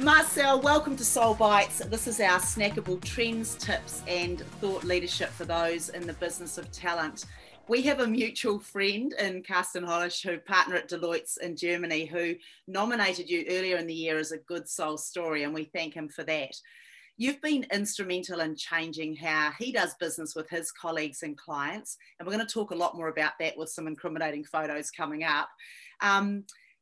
Marcel, welcome to Soul Bites. This is our snackable trends, tips and thought leadership for those in the business of talent. We have a mutual friend in Karsten Hollis, who partner at Deloitte in Germany, who nominated you earlier in the year as a good soul story, and we thank him for that. You've been instrumental in changing how he does business with his colleagues and clients, and we're going to talk a lot more about that with some incriminating photos coming up.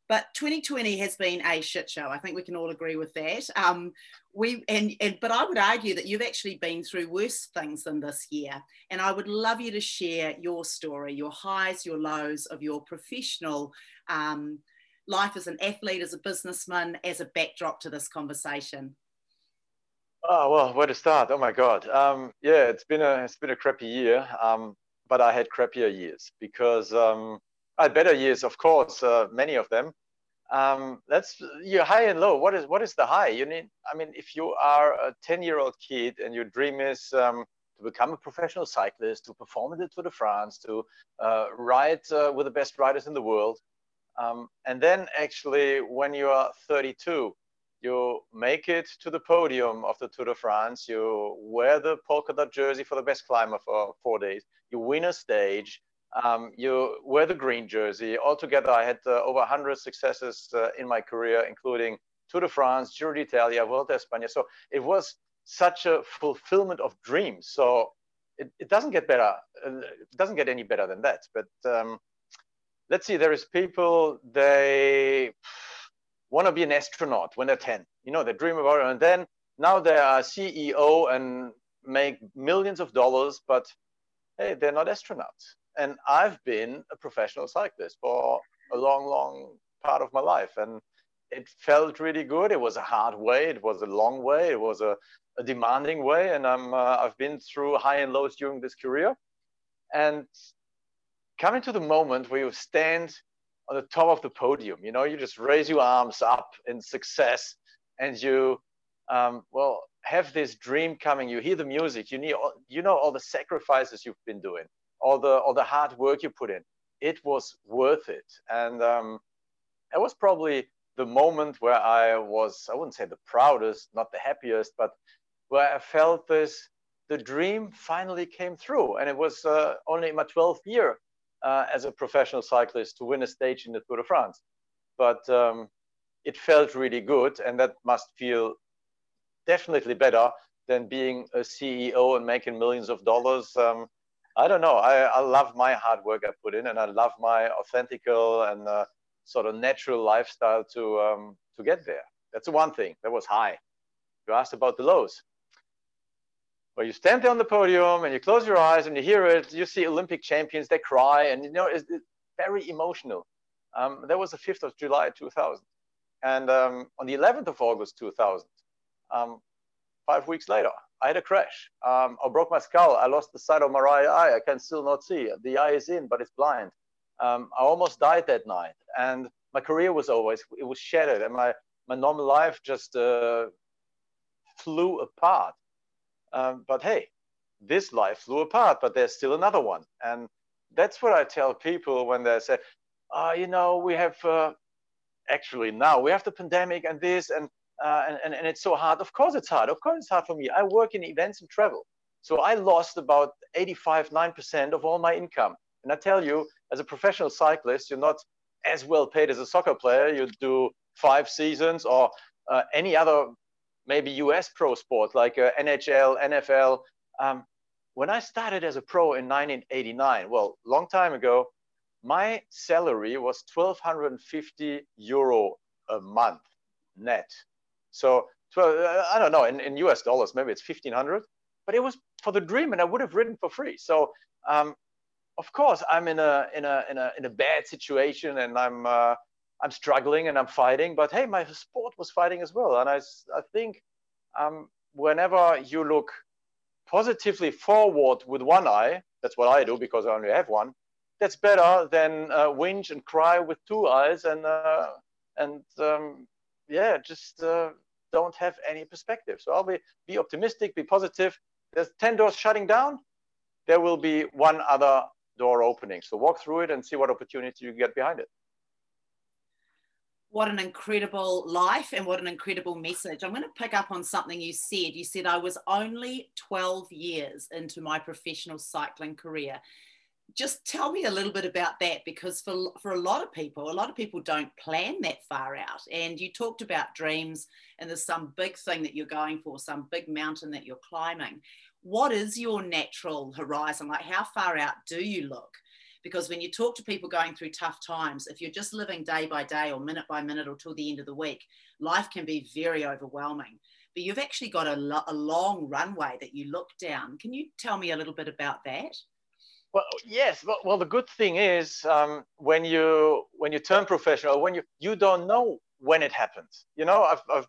But 2020 has been a shit show. I think we can all agree with that. But I would argue that you've actually been through worse things than this year. And I would love you to share your story, your highs, your lows of your professional life as an athlete, as a businessman, as a backdrop to this conversation. Oh, well, where to start? Oh my God. Yeah, it's been a crappy year, but I had crappier years because I had better years, of course, many of them. That's your high and low. What is the high? If you are a 10-year-old kid and your dream is to become a professional cyclist, to perform in the Tour de France, to ride with the best riders in the world, and then actually when you are 32, you make it to the podium of the Tour de France, you wear the polka dot jersey for the best climber for 4 days, you win a stage, you wear the green jersey. Altogether, I had over 100 successes in my career, including Tour de France, Giro d'Italia, Vuelta a España. So it was such a fulfillment of dreams. So it doesn't get better. It doesn't get any better than that. But let's see, there is people, they want to be an astronaut when they're 10. They dream about it. And then now they are CEO and make millions of dollars, but hey, they're not astronauts. And I've been a professional cyclist for a long, long part of my life. And it felt really good. It was a hard way. It was a long way. It was a demanding way. And I've been through high and lows during this career. And coming to the moment where you stand on the top of the podium, you just raise your arms up in success and you, have this dream coming. You hear the music. All the sacrifices you've been doing. All the hard work you put in, it was worth it. And that was probably the moment where I was, I wouldn't say the proudest, not the happiest, but where I felt the dream finally came through. And it was only my 12th year as a professional cyclist to win a stage in the Tour de France. But it felt really good, and that must feel definitely better than being a CEO and making millions of dollars. I don't know. I love my hard work I put in, and I love my authentical and sort of natural lifestyle to get there. That's the one thing that was high. You asked about the lows. Well, you stand there on the podium and you close your eyes and you hear it. You see Olympic champions, they cry, and it's very emotional. That was the 5th of July 2000, and on the 11th of August 2000, 5 weeks later, I had a crash. I broke my skull. I lost the sight of my right eye. I can still not see. The eye is in, but it's blind. I almost died that night. And my career was over. It was shattered. And my normal life just flew apart. But hey, this life flew apart, but there's still another one. And that's what I tell people when they say, we have actually now we have the pandemic and this and and it's so hard. Of course it's hard. Of course it's hard for me. I work in events and travel. So I lost about 9% of all my income. And I tell you, as a professional cyclist, you're not as well paid as a soccer player. You do 5 seasons or any other maybe US pro sport like NHL, NFL. When I started as a pro in 1989, well, long time ago, my salary was €1,250 a month net. So, I don't know, in US dollars, maybe it's 1,500, but it was for the dream and I would have ridden for free. So, of course, I'm in a bad situation and I'm struggling and I'm fighting, but hey, my sport was fighting as well. And I think whenever you look positively forward with one eye, that's what I do because I only have one, that's better than whinge and cry with two eyes and don't have any perspective. So I'll be optimistic, be positive. There's 10 doors shutting down. There will be one other door opening. So walk through it and see what opportunity you get behind it. What an incredible life and what an incredible message. I'm going to pick up on something you said. You said, I was only 12 years into my professional cycling career. Just tell me a little bit about that, because for a lot of people don't plan that far out. And you talked about dreams, and there's some big thing that you're going for, some big mountain that you're climbing. What is your natural horizon? Like, how far out do you look? Because when you talk to people going through tough times, if you're just living day by day or minute by minute or till the end of the week, life can be very overwhelming. But you've actually got a long runway that you look down. Can you tell me a little bit about that? Well, yes. Well, the good thing is when you turn professional, when you don't know when it happens. You know, I've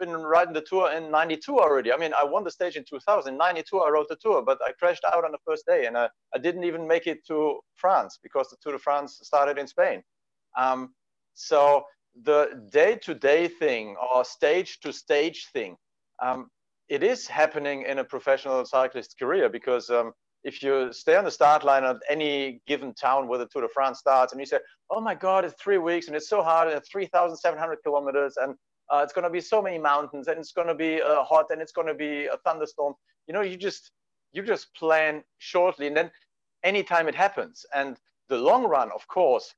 been riding the Tour in '92 already. I mean, I won the stage in 2000. '92, I rode the Tour, but I crashed out on the first day, and I didn't even make it to France because the Tour de France started in Spain. So the day-to-day thing or stage-to-stage thing, it is happening in a professional cyclist career, because if you stay on the start line of any given town where the Tour de France starts, and you say, oh my God, it's 3 weeks and it's so hard and it's 3,700 kilometers and it's going to be so many mountains and it's going to be hot and it's going to be a thunderstorm. You know, you just plan shortly, and then anytime it happens. and the long run, of course,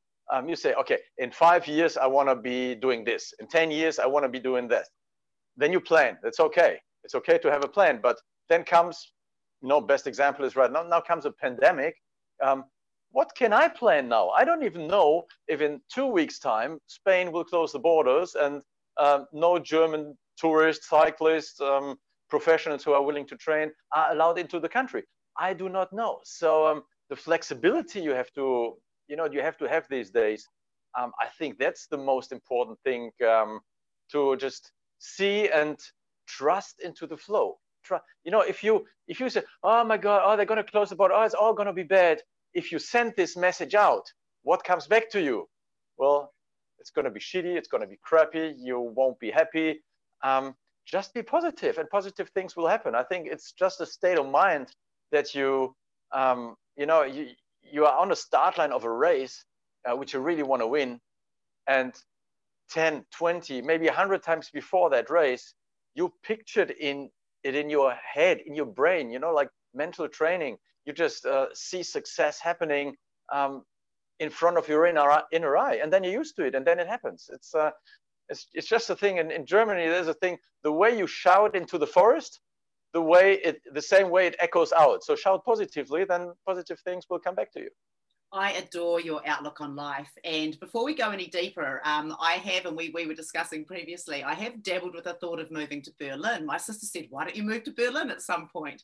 you say, okay, in 5 years, I want to be doing this. In 10 years, I want to be doing this. Then you plan. That's okay. It's okay to have a plan, but then comes, best example is right now. Now comes a pandemic. What can I plan now? I don't even know if in 2 weeks' time Spain will close the borders and no German tourists, cyclists, professionals who are willing to train are allowed into the country. I do not know. So the flexibility you have to have these days. I think that's the most important thing, to just see and trust into the flow. You know, if you say, oh my God, oh, they're going to close the border, oh, it's all going to be bad. If you send this message out, what comes back to you? Well, it's going to be shitty. It's going to be crappy. You won't be happy. Just be positive, and positive things will happen. I think it's just a state of mind that you are on the start line of a race, which you really want to win. And 10, 20, maybe 100 times before that race, you pictured in your head, in your brain, like mental training. You just see success happening in front of your inner eye, and then you're used to it, and then it happens. It's just a thing. In Germany, there's a thing: the way you shout into the forest, the same way it echoes out. So shout positively, then positive things will come back to you. I adore your outlook on life. And before we go any deeper, I have, and we were discussing previously, I have dabbled with the thought of moving to Berlin. My sister said, why don't you move to Berlin at some point?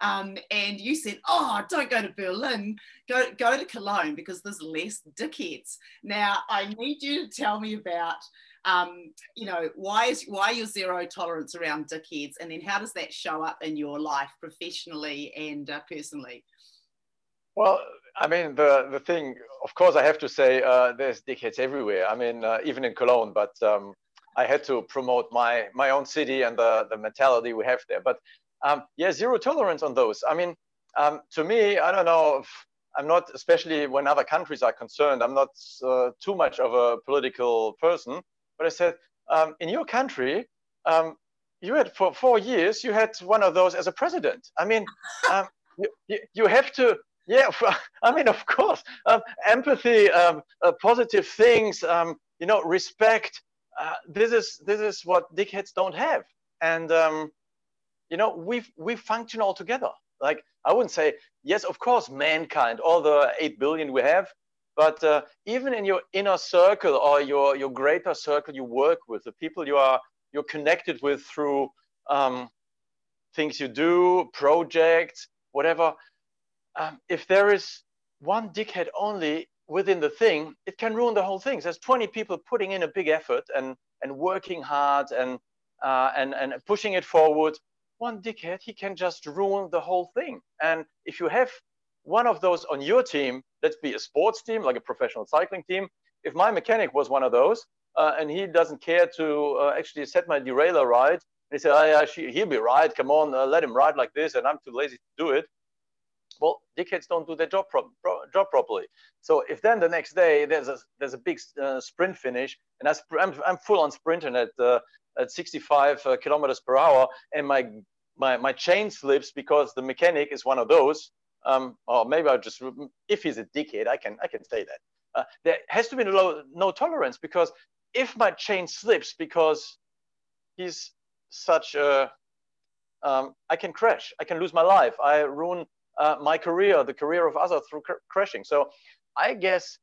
And you said, oh, don't go to Berlin, go to Cologne, because there's less dickheads. Now, I need you to tell me about, why your zero tolerance around dickheads, and then how does that show up in your life professionally and personally? Well, I mean, the thing, of course, I have to say there's dickheads everywhere. I mean, even in Cologne, but I had to promote my own city and the mentality we have there. But zero tolerance on those. I mean, to me, I don't know, I'm not, especially when other countries are concerned, I'm not too much of a political person. But I said, in your country, you had for 4 years, you had one of those as a president. I mean, you have to... Yeah, I mean, of course, empathy, positive things, respect. This is what dickheads don't have, and we function all together. Like, I wouldn't say, yes, of course, mankind, all the 8 billion we have, but even in your inner circle or your greater circle you work with, the people you're connected with through things you do, projects, whatever. If there is one dickhead only within the thing, it can ruin the whole thing. So there's 20 people putting in a big effort and working hard and pushing it forward. One dickhead, he can just ruin the whole thing. And if you have one of those on your team, let's be a sports team, like a professional cycling team. If my mechanic was one of those and he doesn't care to actually set my derailleur right, and he said, he'll be right. Come on, let him ride like this. And I'm too lazy to do it. well, dickheads don't do their job, properly. So if then the next day there's a big sprint finish, and I'm full on sprinting at 65 kilometers per hour, and my chain slips because the mechanic is one of those. Or maybe I'll just, if he's a dickhead, I can say that. There has to be no tolerance, because if my chain slips because he's such a, I can crash. I can lose my life. I ruin my career, the career of others through crashing. So I guess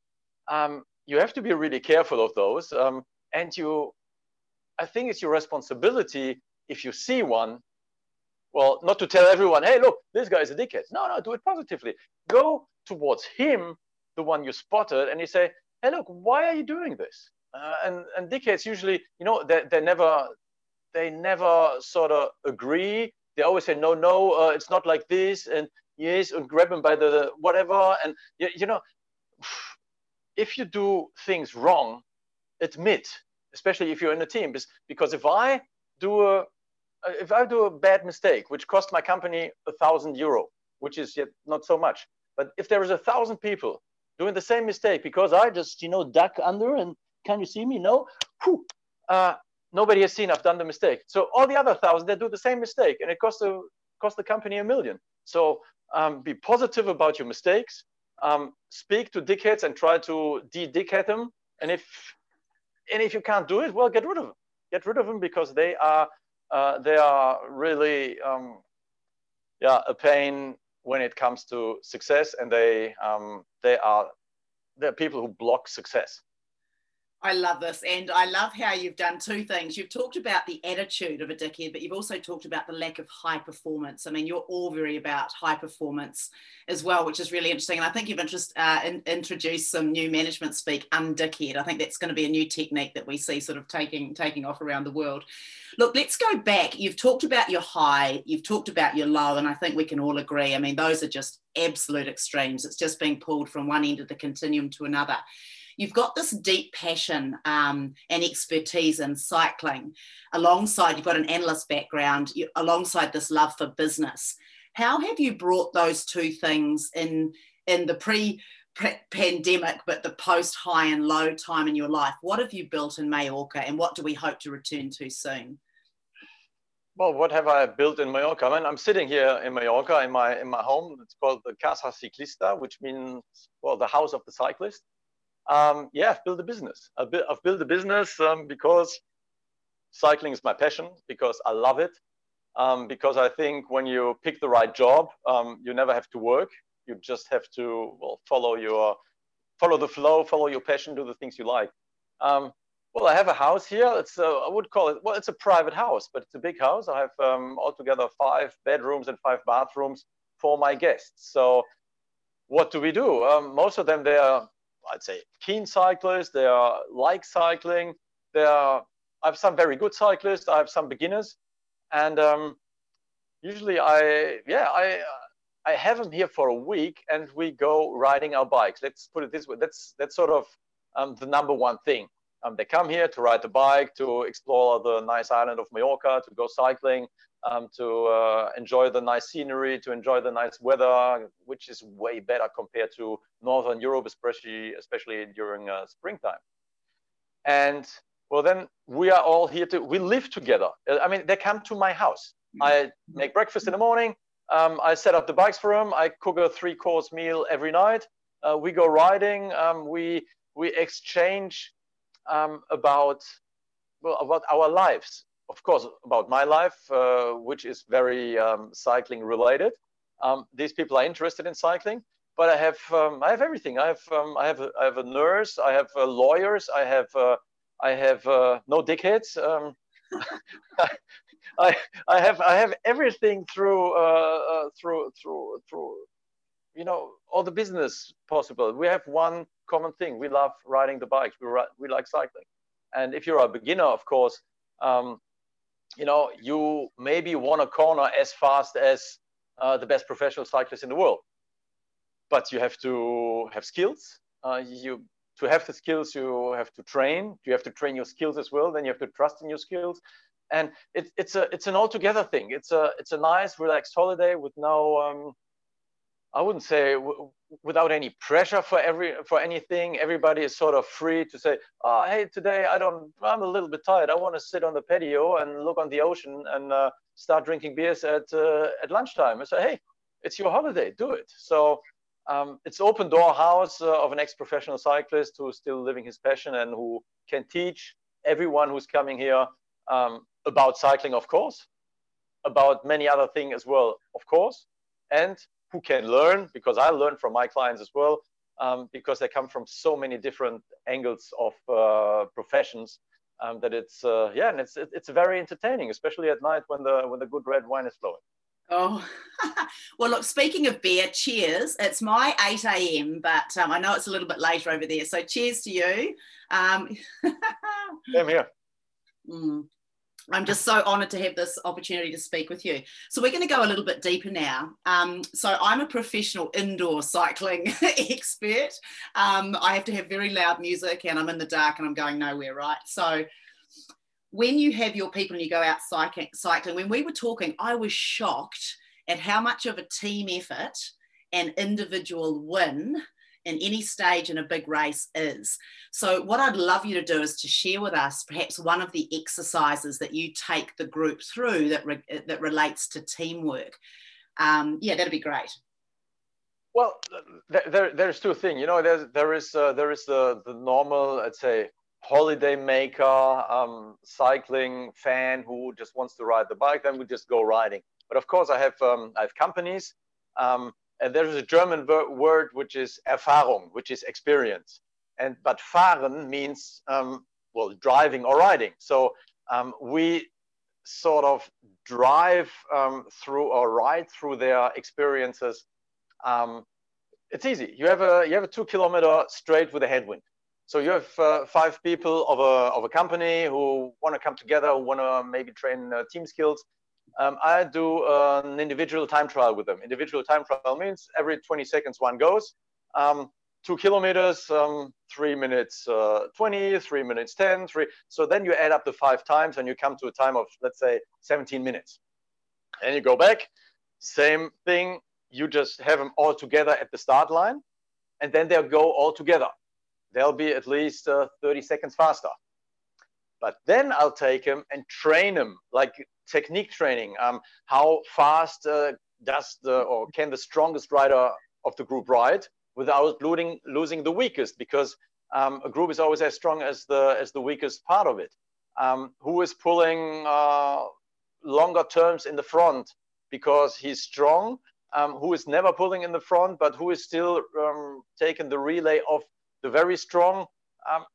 you have to be really careful of those. And I think it's your responsibility, if you see one, well, not to tell everyone, hey, look, this guy is a dickhead. No, do it positively. Go towards him, the one you spotted, and you say, hey, look, why are you doing this? And dickheads usually, they never sort of agree. They always say, no, it's not like this, and yes, and grab them by the whatever. And, if you do things wrong, admit, especially if you're in a team, because if I do a bad mistake, which cost my company €1,000, which is yet not so much, but if there is 1,000 people doing the same mistake because I just, duck under and can you see me? No, nobody has seen I've done the mistake. So all the other 1,000, they do the same mistake, and it cost the company $1 million. So be positive about your mistakes. Speak to dickheads and try to de-dickhead them. And if you can't do it, well, get rid of them. Get rid of them, because they are really a pain when it comes to success, and they're people who block success. I love this, and I love how you've done two things. You've talked about the attitude of a dickhead, but you've also talked about the lack of high performance. I mean, you're all very about high performance as well, which is really interesting. And I think you've introduced some new management speak, undickhead. I think that's going to be a new technique that we see sort of taking off around the world. Look, let's go back. You've talked about your high, you've talked about your low, and I think we can all agree. I mean, those are just absolute extremes. It's just being pulled from one end of the continuum to another. You've got this deep passion and expertise in cycling, alongside you've got an analyst background, alongside this love for business. How have you brought those two things in the pre-pandemic, but the post-high and low time in your life? What have you built in Mallorca, and what do we hope to return to soon? Well, what have I built in Mallorca? I mean, I'm sitting here in Mallorca in my home. It's called the Casa Ciclista, which means, well, the house of the cyclist. I've built a business. I've built a business because cycling is my passion, because I love it, because I think when you pick the right job, you never have to work. You just have to follow the flow, follow your passion, do the things you like. I have a house here. It's I would call it, well, it's a private house, but it's a big house. I have altogether 5 bedrooms and 5 bathrooms for my guests. So what do we do? Most of them, they are, I'd say, keen cyclists. They are like cycling. I have some very good cyclists. I have some beginners, and usually I have them here for a week, and we go riding our bikes. Let's put it this way. That's sort of the number one thing. They come here to ride the bike, to explore the nice island of Mallorca, to go cycling, to enjoy the nice scenery, to enjoy the nice weather, which is way better compared to Northern Europe, especially during springtime. And well, then we are all here we live together. I mean, they come to my house. I make breakfast in the morning. I set up the bikes for them. I cook a 3-course meal every night. We go riding. We exchange about our lives, of course, about my life, which is very cycling related. These people are interested in cycling, but I have everything. I have a nurse, I have lawyers, I have no dickheads. I have everything through all the business possible. We have one common thing. We love riding the bikes. We like cycling. And if you're a beginner, of course, you maybe want a corner as fast as the best professional cyclist in the world. But you have to have skills. To have the skills, you have to train. You have to train your skills as well. Then you have to trust in your skills. And it's an altogether thing. It's a nice, relaxed holiday with no I wouldn't say without any pressure for anything. Everybody is sort of free to say, oh, hey, today I'm a little bit tired. I want to sit on the patio and look on the ocean and start drinking beers at lunchtime. I say, hey, it's your holiday, do it. So it's open door house of an ex-professional cyclist who's still living his passion and who can teach everyone who's coming here about cycling, of course, about many other things as well, of course, and who can learn, because I learn from my clients as well, because they come from so many different angles of professions that it's and it's very entertaining, especially at night when the good red wine is flowing. Oh, well, look, speaking of beer, cheers. It's my 8 a.m., but I know it's a little bit later over there. So cheers to you. I'm here. I'm just so honoured to have this opportunity to speak with you. So we're going to go a little bit deeper now. So I'm a professional indoor cycling expert. I have to have very loud music and I'm in the dark and I'm going nowhere, right? So when you have your people and you go out cycling, when we were talking, I was shocked at how much of a team effort an individual win in any stage in a big race is. So what I'd love you to do is to share with us perhaps one of the exercises that you take the group through that relates to teamwork. Yeah, that'd be great. Well, there's two things. You know, there is the normal, I'd say, holiday maker, cycling fan who just wants to ride the bike. Then we just go riding. But of course, I have companies. And there is a German word which is Erfahrung, which is experience. But fahren means, driving or riding. So we sort of drive through or ride through their experiences. It's easy. You have a 2-kilometer straight with a headwind. So you have 5 people of a company who want to come together, who want to maybe train team skills. I do an individual time trial with them. Individual time trial means every 20 seconds one goes. 2 kilometers, 3 minutes 20, 3 minutes 10, three. So then you add up the 5 times and you come to a time of, let's say, 17 minutes. And you go back, same thing. You just have them all together at the start line and then they'll go all together. They'll be at least 30 seconds faster. But then I'll take them and train them, like technique training. How fast can the strongest rider of the group ride without losing the weakest? Because a group is always as strong as the weakest part of it. Who is pulling longer terms in the front because he's strong? Who is never pulling in the front, but who is still taking the relay of the very strong?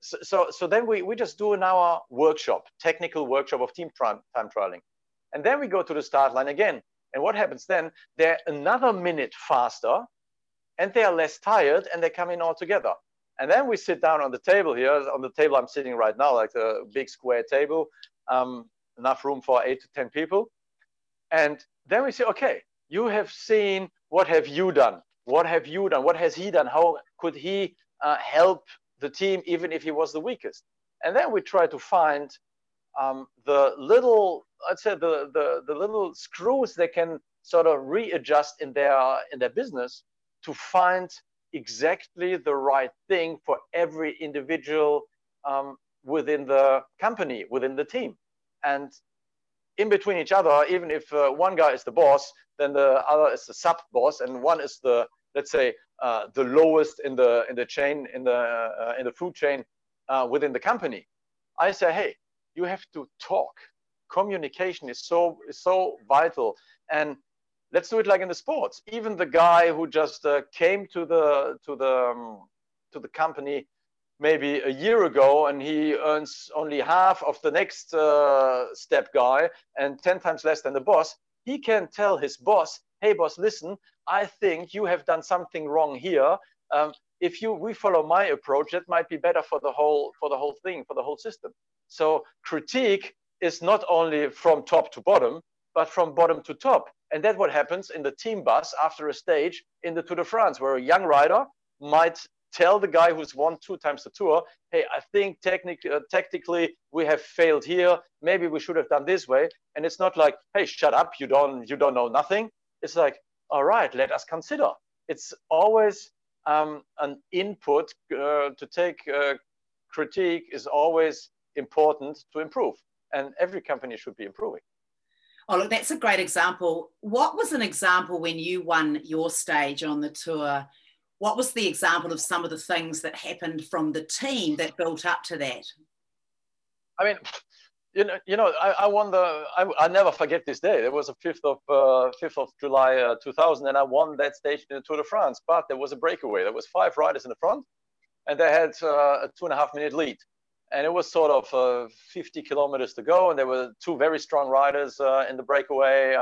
So then we just do an hour workshop, technical workshop of team time trialing. And then we go to the start line again. And what happens then? They're another minute faster and they are less tired and they come in all together. And then we sit down on the table here. On the table I'm sitting right now, like a big square table, enough room for 8 to 10 people. And then we say, okay, you have seen, what have you done? What have you done? What has he done? How could he help the team, even if he was the weakest? And then we try to find the little screws they can sort of readjust in their business to find exactly the right thing for every individual within the company, within the team. And in between each other, even if one guy is the boss, then the other is the sub boss, and one is the, let's say, the lowest in the food chain within the company. I say, hey, you have to talk. Communication is so vital. And let's do it like in the sports. Even the guy who just came to the company maybe a year ago and he earns only half of the next step guy and 10 times less than the boss, he can tell his boss, hey boss, listen, I think you have done something wrong here. If we follow my approach, that might be better for the whole thing, for the whole system. So critique is not only from top to bottom, but from bottom to top. And that's what happens in the team bus after a stage in the Tour de France, where a young rider might tell the guy who's won 2 times the Tour, hey, I think tactically we have failed here. Maybe we should have done this way. And it's not like, hey, shut up, you don't know nothing. It's like, all right, let us consider. it's always an input to take. Critique is always important to improve, and every company should be improving. Oh, look, that's a great example. What was an example when you won your stage on the tour? What was the example of some of the things that happened from the team that built up to that? I mean, I won the. I never forget this day. It was the 5th of July 2000, and I won that stage in the Tour de France. But there was a breakaway. There was 5 riders in the front, and they had a 2.5-minute lead. And it was sort of 50 kilometers to go, and there were 2 very strong riders in the breakaway.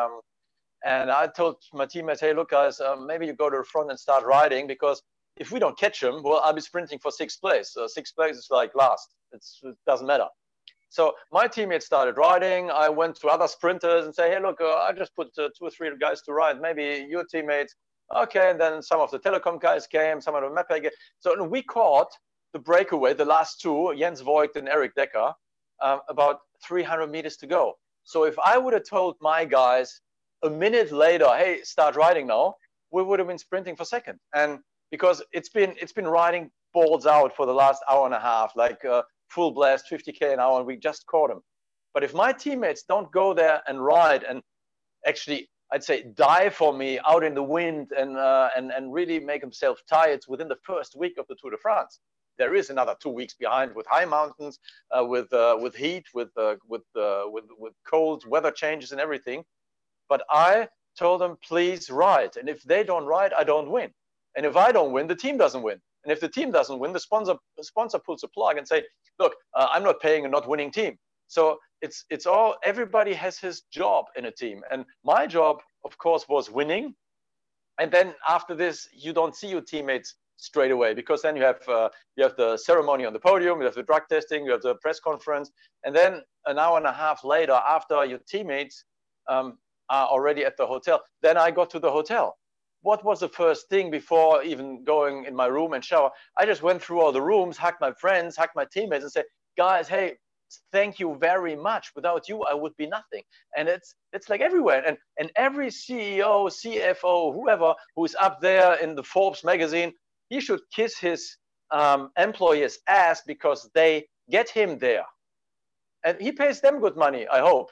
And I told my teammates, hey, look, guys, maybe you go to the front and start riding, because if we don't catch them, well, I'll be sprinting for 6th place. 6th place is like last. It doesn't matter. So my teammates started riding. I went to other sprinters and say, hey, look, I just put 2 or 3 guys to ride. Maybe your teammates. Okay, and then some of the telecom guys came, some of the map guys. So we caught the breakaway, the last 2, Jens Voigt and Erik Dekker, about 300 meters to go. So if I would have told my guys a minute later, hey, start riding now, we would have been sprinting for 2nd. And because it's been riding balls out for the last hour and a half, like full blast, 50K an hour, and we just caught them. But if my teammates don't go there and ride and actually, I'd say, die for me out in the wind and really make themselves tired within the first week of the Tour de France. There is another 2 weeks behind with high mountains, with heat, with cold weather changes and everything. But I told them, please ride. And if they don't ride, I don't win. And if I don't win, the team doesn't win. And if the team doesn't win, the sponsor pulls the plug and say, look, I'm not paying a not winning team. So it's all, everybody has his job in a team. And my job, of course, was winning. And then after this, you don't see your teammates straight away, because then you have the ceremony on the podium, you have the drug testing, you have the press conference. And then an hour and a half later, after your teammates are already at the hotel, then I got to the hotel. What was the first thing before even going in my room and shower? I just went through all the rooms, hugged my friends, hugged my teammates and said, guys, hey, thank you very much. Without you, I would be nothing. And it's like everywhere. And every CEO, CFO, whoever who is up there in the Forbes magazine, he should kiss his employer's ass, because they get him there. And he pays them good money, I hope,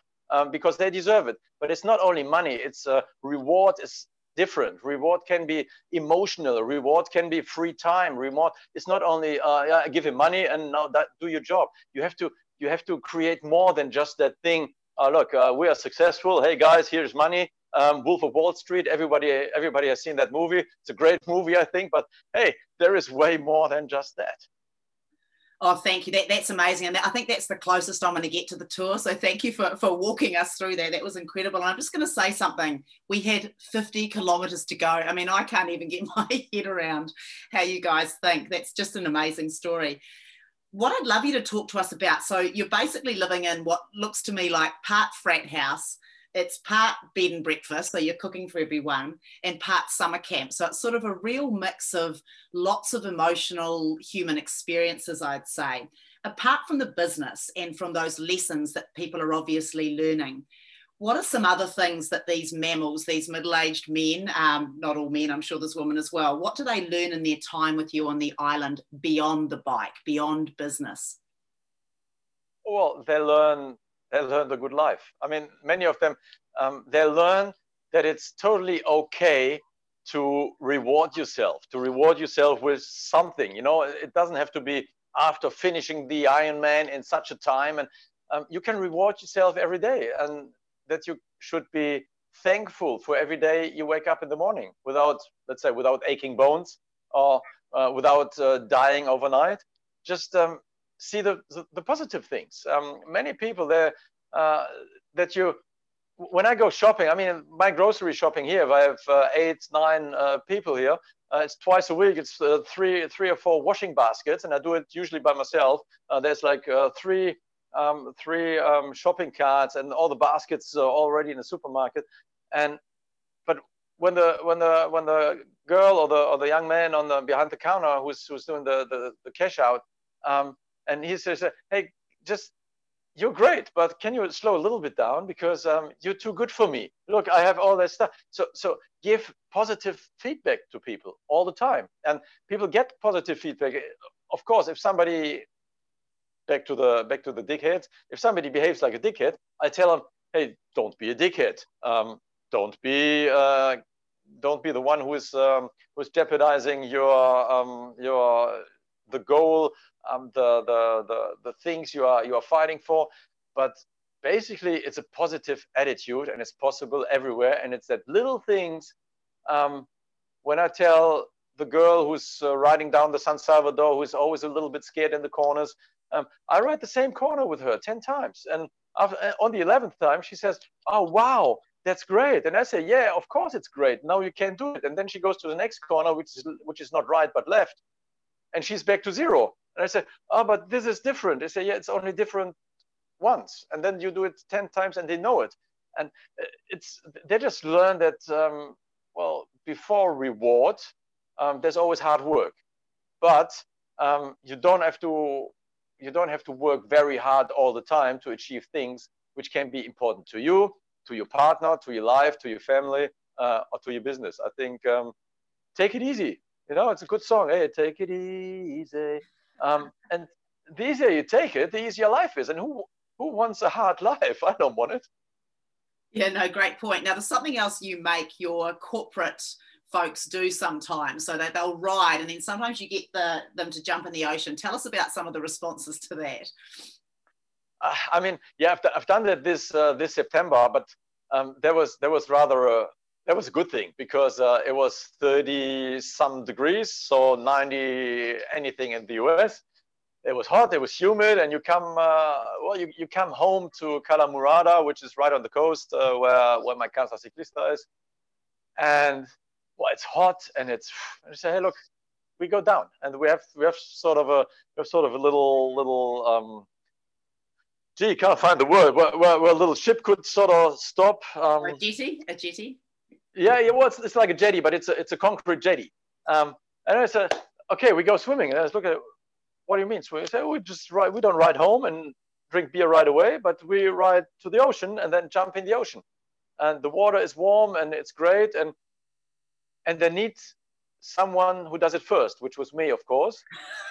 because they deserve it. But it's not only money. It's reward is different. Reward can be emotional. Reward can be free time. Reward, it's not only give him money and now that, do your job. You have to create more than just that thing. Look, we are successful. Hey guys, here's money. Wolf of Wall Street. Everybody has seen that movie. It's a great movie, I think. But hey, there is way more than just that. Oh, thank you. That's amazing. And I think that's the closest I'm going to get to the tour. So thank you for walking us through that. That was incredible. And I'm just going to say something. We had 50 kilometres to go. I mean, I can't even get my head around how you guys think. That's just an amazing story. What I'd love you to talk to us about, so you're basically living in what looks to me like part frat house, it's part bed and breakfast, so you're cooking for everyone, and part summer camp. So it's sort of a real mix of lots of emotional human experiences, I'd say. Apart from the business and from those lessons that people are obviously learning, what are some other things that these mammals, these middle-aged men, not all men, I'm sure there's women as well, what do they learn in their time with you on the island beyond the bike, beyond business? Well, they learn the good life. I mean, many of them, they learn that it's totally okay to reward yourself with something. You know, it doesn't have to be after finishing the Ironman in such a time. And you can reward yourself every day, and that you should be thankful for every day you wake up in the morning without aching bones or without dying overnight. Just see the positive things. Many people there when I go shopping, I mean, my grocery shopping here, if I have 8, 9 people here, it's twice a week. It's three or four washing baskets, and I do it usually by myself. There's like three shopping carts, and all the baskets are already in the supermarket. But when the girl or the young man behind the counter who's doing the cash out, and he says, "Hey, just you're great, but can you slow a little bit down, because you're too good for me. Look, I have all that stuff. So give positive feedback to people all the time, and people get positive feedback. Of course, if somebody, back to the dickheads, if somebody behaves like a dickhead, I tell them, hey, don't be a dickhead. Don't be the one who's jeopardizing the goal, the things you are fighting for. But basically, it's a positive attitude, and it's possible everywhere. And it's that little things. When I tell the girl who's riding down the San Salvador, who's always a little bit scared in the corners, I ride the same corner with her 10 times, and on the 11th time, she says, "Oh wow, that's great." And I say, "Yeah, of course it's great. Now you can do it." And then she goes to the next corner, which is not right but left, and she's back to zero. And I say, "Oh, but this is different." I say, "Yeah, it's only different once." And then you do it 10 times, and they know it. And they just learn that before reward, there's always hard work, but you don't have to work very hard all the time to achieve things which can be important to you, to your partner, to your life, to your family, or to your business. I think Take It Easy. You know, it's a good song. Hey, take it easy. And the easier you take it, the easier life is. And who wants a hard life? I don't want it. Yeah, no, great point. Now, there's something else you make your corporate folks do sometimes, so that they'll ride, and then sometimes you get them to jump in the ocean. Tell us about some of the responses to that. I've done that this September, but that was a good thing, because it was 30-some degrees, so 90 anything in the US. It was hot, it was humid, and you come come home to Calamurada, which is right on the coast where my Casa Ciclista is, and it's hot, and I say, hey, look, we go down, and we have sort of a little can't find the word, where a little ship could sort of stop. A jetty. Yeah, it's like a jetty, but it's a concrete jetty. And I said, okay, we go swimming. And I was looking at, what do you mean swimming? I said, we just ride. We don't ride home and drink beer right away, but we ride to the ocean and then jump in the ocean. And the water is warm and it's great. And they need someone who does it first, which was me, of course.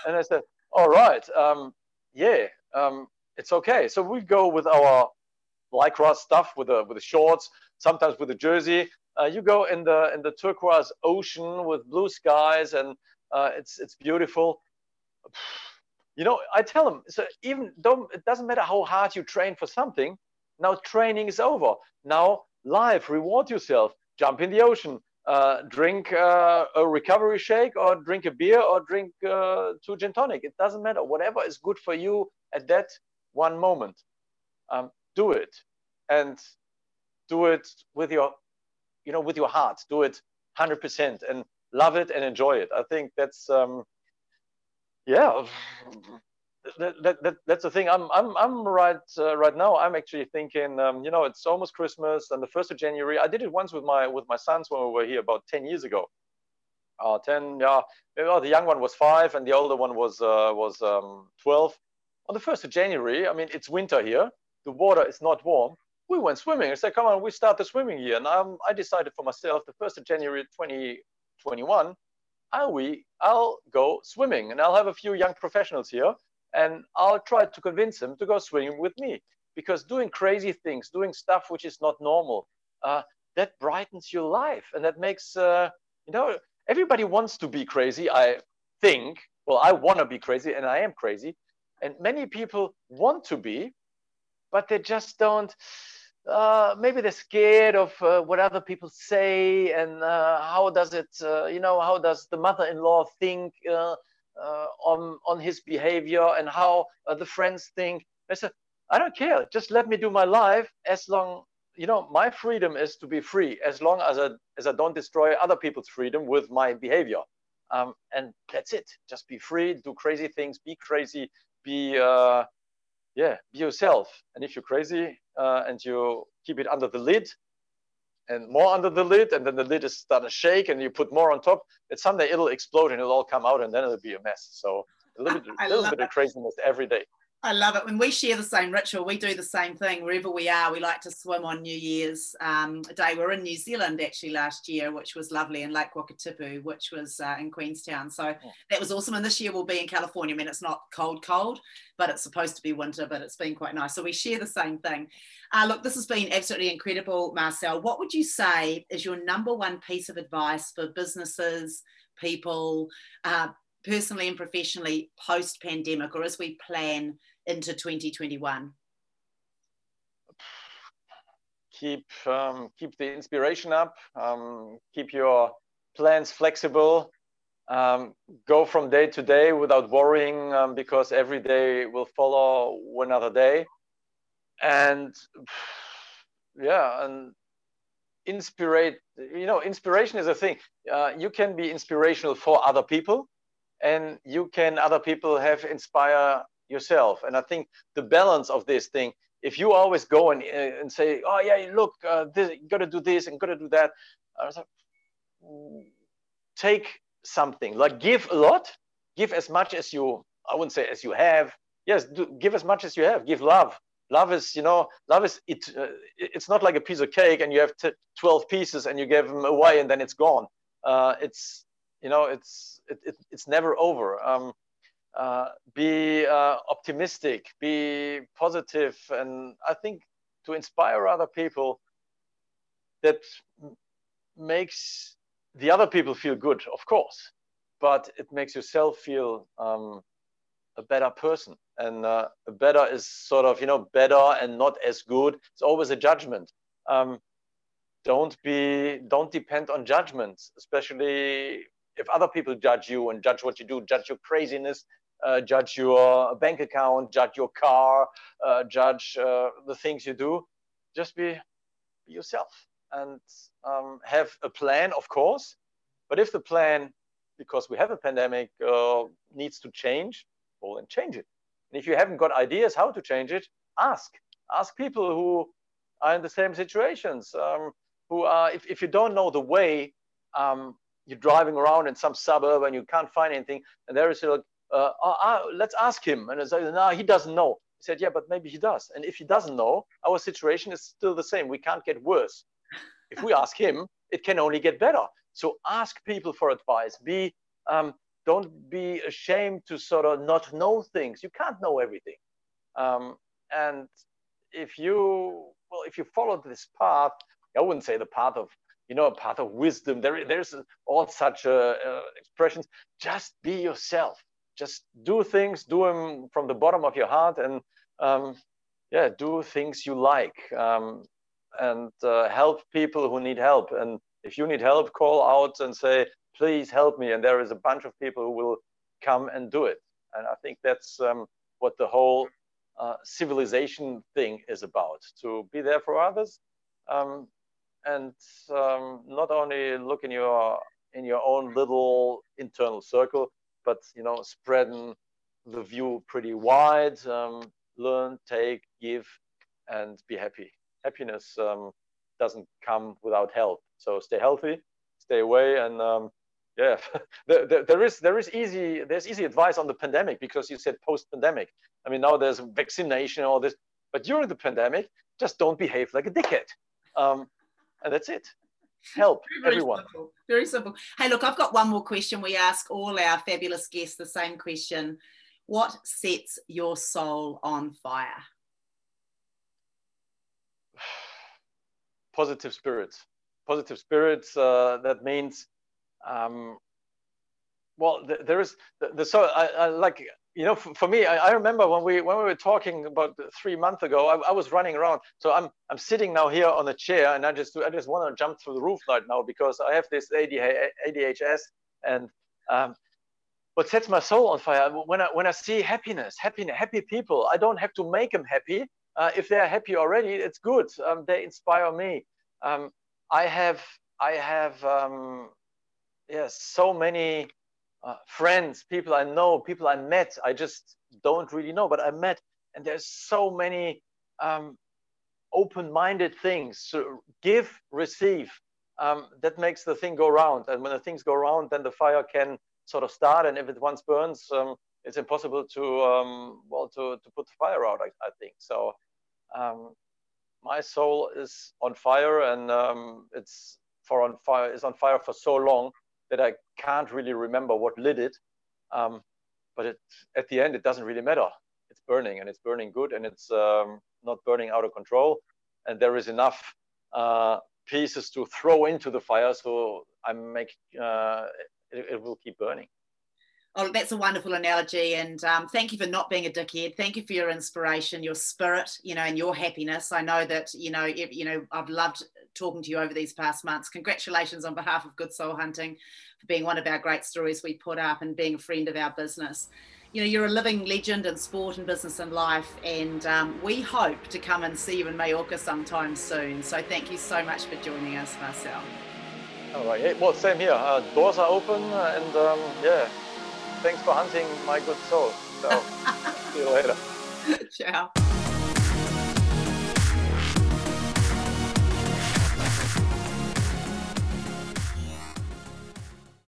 And I said, all right, it's okay. So we go with our lycra stuff, with the shorts, sometimes with a jersey. You go in the turquoise ocean with blue skies, and it's beautiful. You know, I tell them, so it doesn't matter how hard you train for something. Now training is over. Now life, reward yourself, jump in the ocean. Drink a recovery shake, or drink a beer, or drink 2 gin tonic. It doesn't matter. Whatever is good for you at that one moment, do it, and do it with your heart. Do it 100% and love it and enjoy it. I think that's that's the thing. I'm right now. I'm actually thinking. It's almost Christmas, and the 1st of January. I did it once with my sons when we were here about 10 years ago. The young one was 5, and the older one was 12. On the 1st of January, I mean, it's winter here. The water is not warm. We went swimming. I said, come on, we start the swimming year. And I decided for myself, the 1st of January, 2021, I'll go swimming, and I'll have a few young professionals here. And I'll try to convince them to go swimming with me, because doing crazy things, doing stuff which is not normal, that brightens your life. And that makes, everybody wants to be crazy, I think. Well, I want to be crazy, and I am crazy. And many people want to be, but they just don't. Maybe they're scared of what other people say, and how does the mother-in-law think? On his behavior, and how the friends think. I said, I don't care. Just let me do my life, as long, my freedom is to be free, as long as I don't destroy other people's freedom with my behavior. And that's it. Just be free, do crazy things, be crazy, be yourself. And if you're crazy and you keep it under the lid, and more under the lid, and then the lid is starting to shake, and you put more on top, and someday it'll explode, and it'll all come out, and then it'll be a mess. So a little bit of craziness every day. I love it. When we share the same ritual, we do the same thing wherever we are. We like to swim on New Year's Day. We were in New Zealand actually last year, which was lovely, in Lake Wakatipu, which was in Queenstown. So that was awesome. And this year we'll be in California. I mean, it's not cold, but it's supposed to be winter, but it's been quite nice. So we share the same thing. Look, this has been absolutely incredible, Marcel. What would you say is your number one piece of advice for businesses, people, personally and professionally post-pandemic, or as we plan into 2021? Keep the inspiration up, keep your plans flexible, go from day to day without worrying, because every day will follow another day. And yeah, and inspire, you know, inspiration is a thing. You can be inspirational for other people, and you can, other people have inspire yourself. And I think the balance of this thing, if you always go and say, oh yeah, look, you gotta do this and gotta do that. Take something, like give a lot, give as much as you, I wouldn't say as you have. Yes, give as much as you have, give love. Love is, you know, love is, it's not like a piece of cake and you have 12 pieces and you give them away and then it's gone. It's, you know, it's never over. Be optimistic, be positive, and I think to inspire other people, that makes the other people feel good, of course, but it makes yourself feel a better person. And better is sort of, you know, better and not as good. It's always a judgment. Don't depend on judgments, especially if other people judge you and judge what you do, judge your craziness, judge your bank account, judge your car, judge the things you do. Just be yourself and have a plan, of course. But if the plan, because we have a pandemic, needs to change, well, then change it. And if you haven't got ideas how to change it, ask people who are in the same situations, who are, if you don't know the way, you're driving around in some suburb and you can't find anything, and there is like, let's ask him. And I said, no, he doesn't know. I said, yeah, but maybe he does. And if he doesn't know, our situation is still the same. We can't get worse. If we ask him, it can only get better. So ask people for advice. Don't be ashamed to sort of not know things. You can't know everything. And if you follow this path, I wouldn't say the path of, you know, a path of wisdom. There's all such expressions. Just be yourself. Just do things. Do them from the bottom of your heart, and yeah, do things you like, and help people who need help. And if you need help, call out and say, "Please help me." And there is a bunch of people who will come and do it. And I think that's what the whole civilization thing is about: to be there for others. And not only look in your own little internal circle, but, you know, spreading the view pretty wide. Learn, take, give, and be happy. Happiness doesn't come without help. So stay healthy, stay away, and yeah, there's easy advice on the pandemic, because you said post-pandemic. I mean, now there's vaccination and all this, but during the pandemic, just don't behave like a dickhead. And that's it. Help everyone. Simple. Very simple. Hey, look, I've got one more question. We ask all our fabulous guests the same question. What sets your soul on fire? Positive spirits. Positive spirits. That means, well, there is the soul. I like, you know, for me, I remember when we were talking about 3 months ago, I was running around. So I'm sitting now here on a chair, and I just want to jump through the roof right now, because I have this ADHS. And what sets my soul on fire, when I see happy people, I don't have to make them happy. If they are happy already, it's good. They inspire me. I have so many friends, people I know, people I met, I just don't really know, but I met, and there's so many open-minded things. So give, receive, that makes the thing go round. And when the things go round, then the fire can sort of start. And if it once burns, it's impossible to to put the fire out. I think so. My soul is on fire, and it's on fire for so long that I can't really remember what lit it. But at the end, it doesn't really matter. It's burning, and it's burning good, and it's not burning out of control. And there is enough pieces to throw into the fire, so I make it will keep burning. Oh, that's a wonderful analogy, and thank you for not being a dickhead. Thank you for your inspiration, your spirit, and your happiness. I know that, I've loved talking to you over these past months. Congratulations on behalf of Good Soul Hunting for being one of our great stories we put up and being a friend of our business. You're a living legend in sport and business and life, and we hope to come and see you in Mallorca sometime soon. So thank you so much for joining us, Marcel. All right. Hey, well, same here. Doors are open, and yeah. Thanks for hunting, my good soul. So, see you later. Ciao.